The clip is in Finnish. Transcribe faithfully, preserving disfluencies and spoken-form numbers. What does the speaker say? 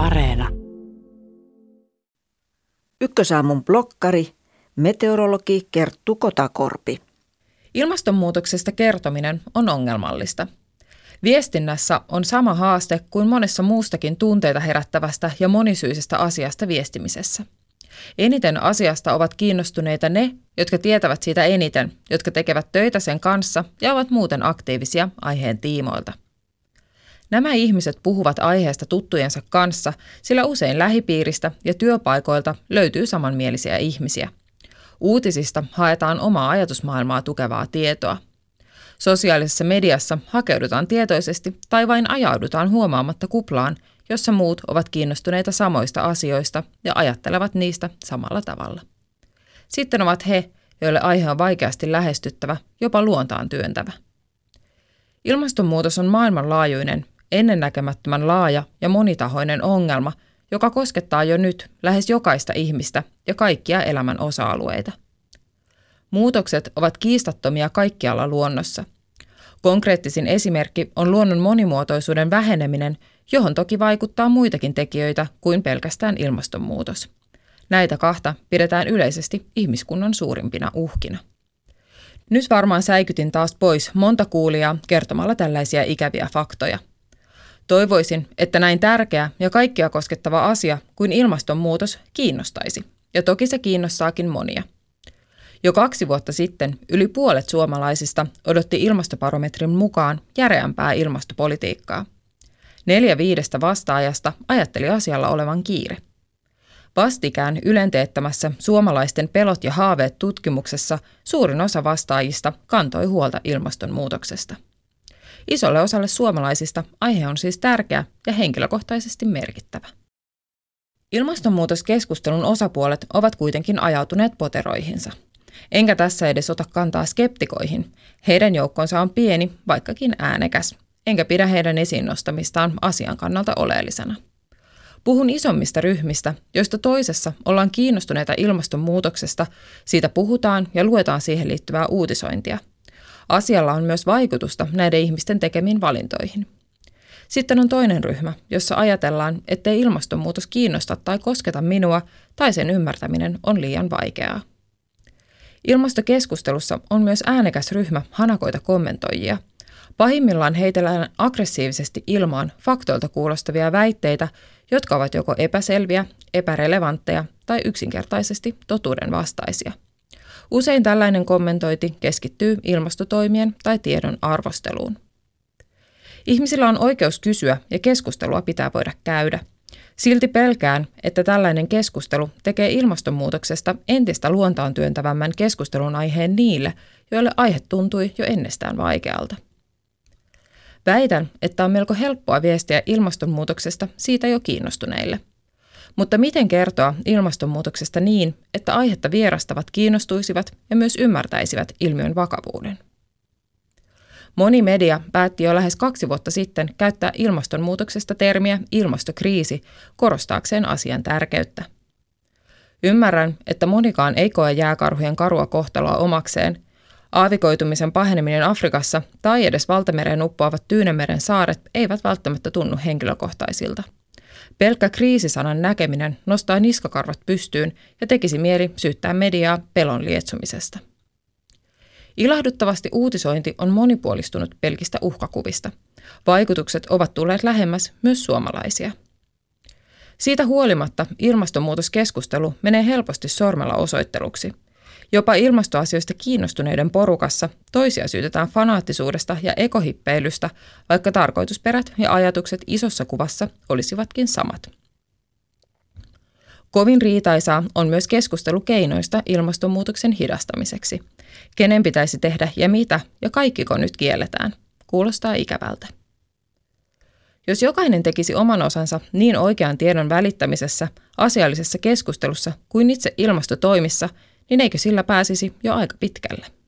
Areena. Ykkösaamun blokkari, meteorologi Kerttu Kotakorpi. Ilmastonmuutoksesta kertominen on ongelmallista. Viestinnässä on sama haaste kuin monessa muustakin tunteita herättävästä ja monisyisestä asiasta viestimisessä. Eniten asiasta ovat kiinnostuneita ne, jotka tietävät siitä eniten, jotka tekevät töitä sen kanssa ja ovat muuten aktiivisia aiheen tiimoilta. Nämä ihmiset puhuvat aiheesta tuttujensa kanssa, sillä usein lähipiiristä ja työpaikoilta löytyy samanmielisiä ihmisiä. Uutisista haetaan omaa ajatusmaailmaa tukevaa tietoa. Sosiaalisessa mediassa hakeudutaan tietoisesti tai vain ajaudutaan huomaamatta kuplaan, jossa muut ovat kiinnostuneita samoista asioista ja ajattelevat niistä samalla tavalla. Sitten ovat he, joille aihe on vaikeasti lähestyttävä, jopa luontaan työntävä. Ilmastonmuutos on maailmanlaajuinen, ennennäkemättömän laaja ja monitahoinen ongelma, joka koskettaa jo nyt lähes jokaista ihmistä ja kaikkia elämän osa-alueita. Muutokset ovat kiistattomia kaikkialla luonnossa. Konkreettisin esimerkki on luonnon monimuotoisuuden väheneminen, johon toki vaikuttaa muitakin tekijöitä kuin pelkästään ilmastonmuutos. Näitä kahta pidetään yleisesti ihmiskunnan suurimpina uhkina. Nyt varmaan säikytin taas pois monta kuulijaa kertomalla tällaisia ikäviä faktoja. Toivoisin, että näin tärkeä ja kaikkia koskettava asia kuin ilmastonmuutos kiinnostaisi, ja toki se kiinnostaakin monia. Jo kaksi vuotta sitten yli puolet suomalaisista odotti ilmastobarometrin mukaan järeämpää ilmastopolitiikkaa. Neljä viidestä vastaajasta ajatteli asialla olevan kiire. Vastikään Ylen teettämässä Suomalaisten pelot ja haaveet -tutkimuksessa suurin osa vastaajista kantoi huolta ilmastonmuutoksesta. Isolle osalle suomalaisista aihe on siis tärkeä ja henkilökohtaisesti merkittävä. Ilmastonmuutoskeskustelun osapuolet ovat kuitenkin ajautuneet poteroihinsa. Enkä tässä edes ota kantaa skeptikoihin. Heidän joukkonsa on pieni, vaikkakin äänekäs, enkä pidä heidän esiin nostamistaan asian kannalta oleellisena. Puhun isommista ryhmistä, joista toisessa ollaan kiinnostuneita ilmastonmuutoksesta, siitä puhutaan ja luetaan siihen liittyvää uutisointia. Asialla on myös vaikutusta näiden ihmisten tekemiin valintoihin. Sitten on toinen ryhmä, jossa ajatellaan, ettei ilmastonmuutos kiinnosta tai kosketa minua, tai sen ymmärtäminen on liian vaikeaa. Ilmastokeskustelussa on myös äänekäs ryhmä hanakoita kommentoijia. Pahimmillaan heitellään aggressiivisesti ilmaan faktoilta kuulostavia väitteitä, jotka ovat joko epäselviä, epärelevantteja tai yksinkertaisesti totuudenvastaisia. Usein tällainen kommentointi keskittyy ilmastotoimien tai tiedon arvosteluun. Ihmisillä on oikeus kysyä ja keskustelua pitää voida käydä. Silti pelkään, että tällainen keskustelu tekee ilmastonmuutoksesta entistä luontaan työntävämmän keskustelun aiheen niille, joille aihe tuntui jo ennestään vaikealta. Väitän, että on melko helppoa viestiä ilmastonmuutoksesta siitä jo kiinnostuneille. Mutta miten kertoa ilmastonmuutoksesta niin, että aihetta vierastavat kiinnostuisivat ja myös ymmärtäisivät ilmiön vakavuuden? Moni media päätti jo lähes kaksi vuotta sitten käyttää ilmastonmuutoksesta termiä ilmastokriisi korostaakseen asian tärkeyttä. Ymmärrän, että monikaan ei koe jääkarhujen karua kohtaloa omakseen. Aavikoitumisen paheneminen Afrikassa tai edes valtamereen uppoavat Tyynemeren saaret eivät välttämättä tunnu henkilökohtaisilta. Pelkkä kriisisanan näkeminen nostaa niskakarvat pystyyn ja tekisi mieli syyttää mediaa pelon lietsomisesta. Ilahduttavasti uutisointi on monipuolistunut pelkistä uhkakuvista. Vaikutukset ovat tulleet lähemmäs myös suomalaisia. Siitä huolimatta ilmastonmuutoskeskustelu menee helposti sormella osoitteluksi. Jopa ilmastoasioista kiinnostuneiden porukassa toisia syytetään fanaattisuudesta ja ekohippeilystä, vaikka tarkoitusperät ja ajatukset isossa kuvassa olisivatkin samat. Kovin riitaisaa on myös keskustelu keinoista ilmastonmuutoksen hidastamiseksi. Kenen pitäisi tehdä ja mitä ja kaikkiko nyt kielletään? Kuulostaa ikävältä. Jos jokainen tekisi oman osansa niin oikean tiedon välittämisessä, asiallisessa keskustelussa kuin itse ilmastotoimissa, niin eikö sillä pääsisi jo aika pitkälle?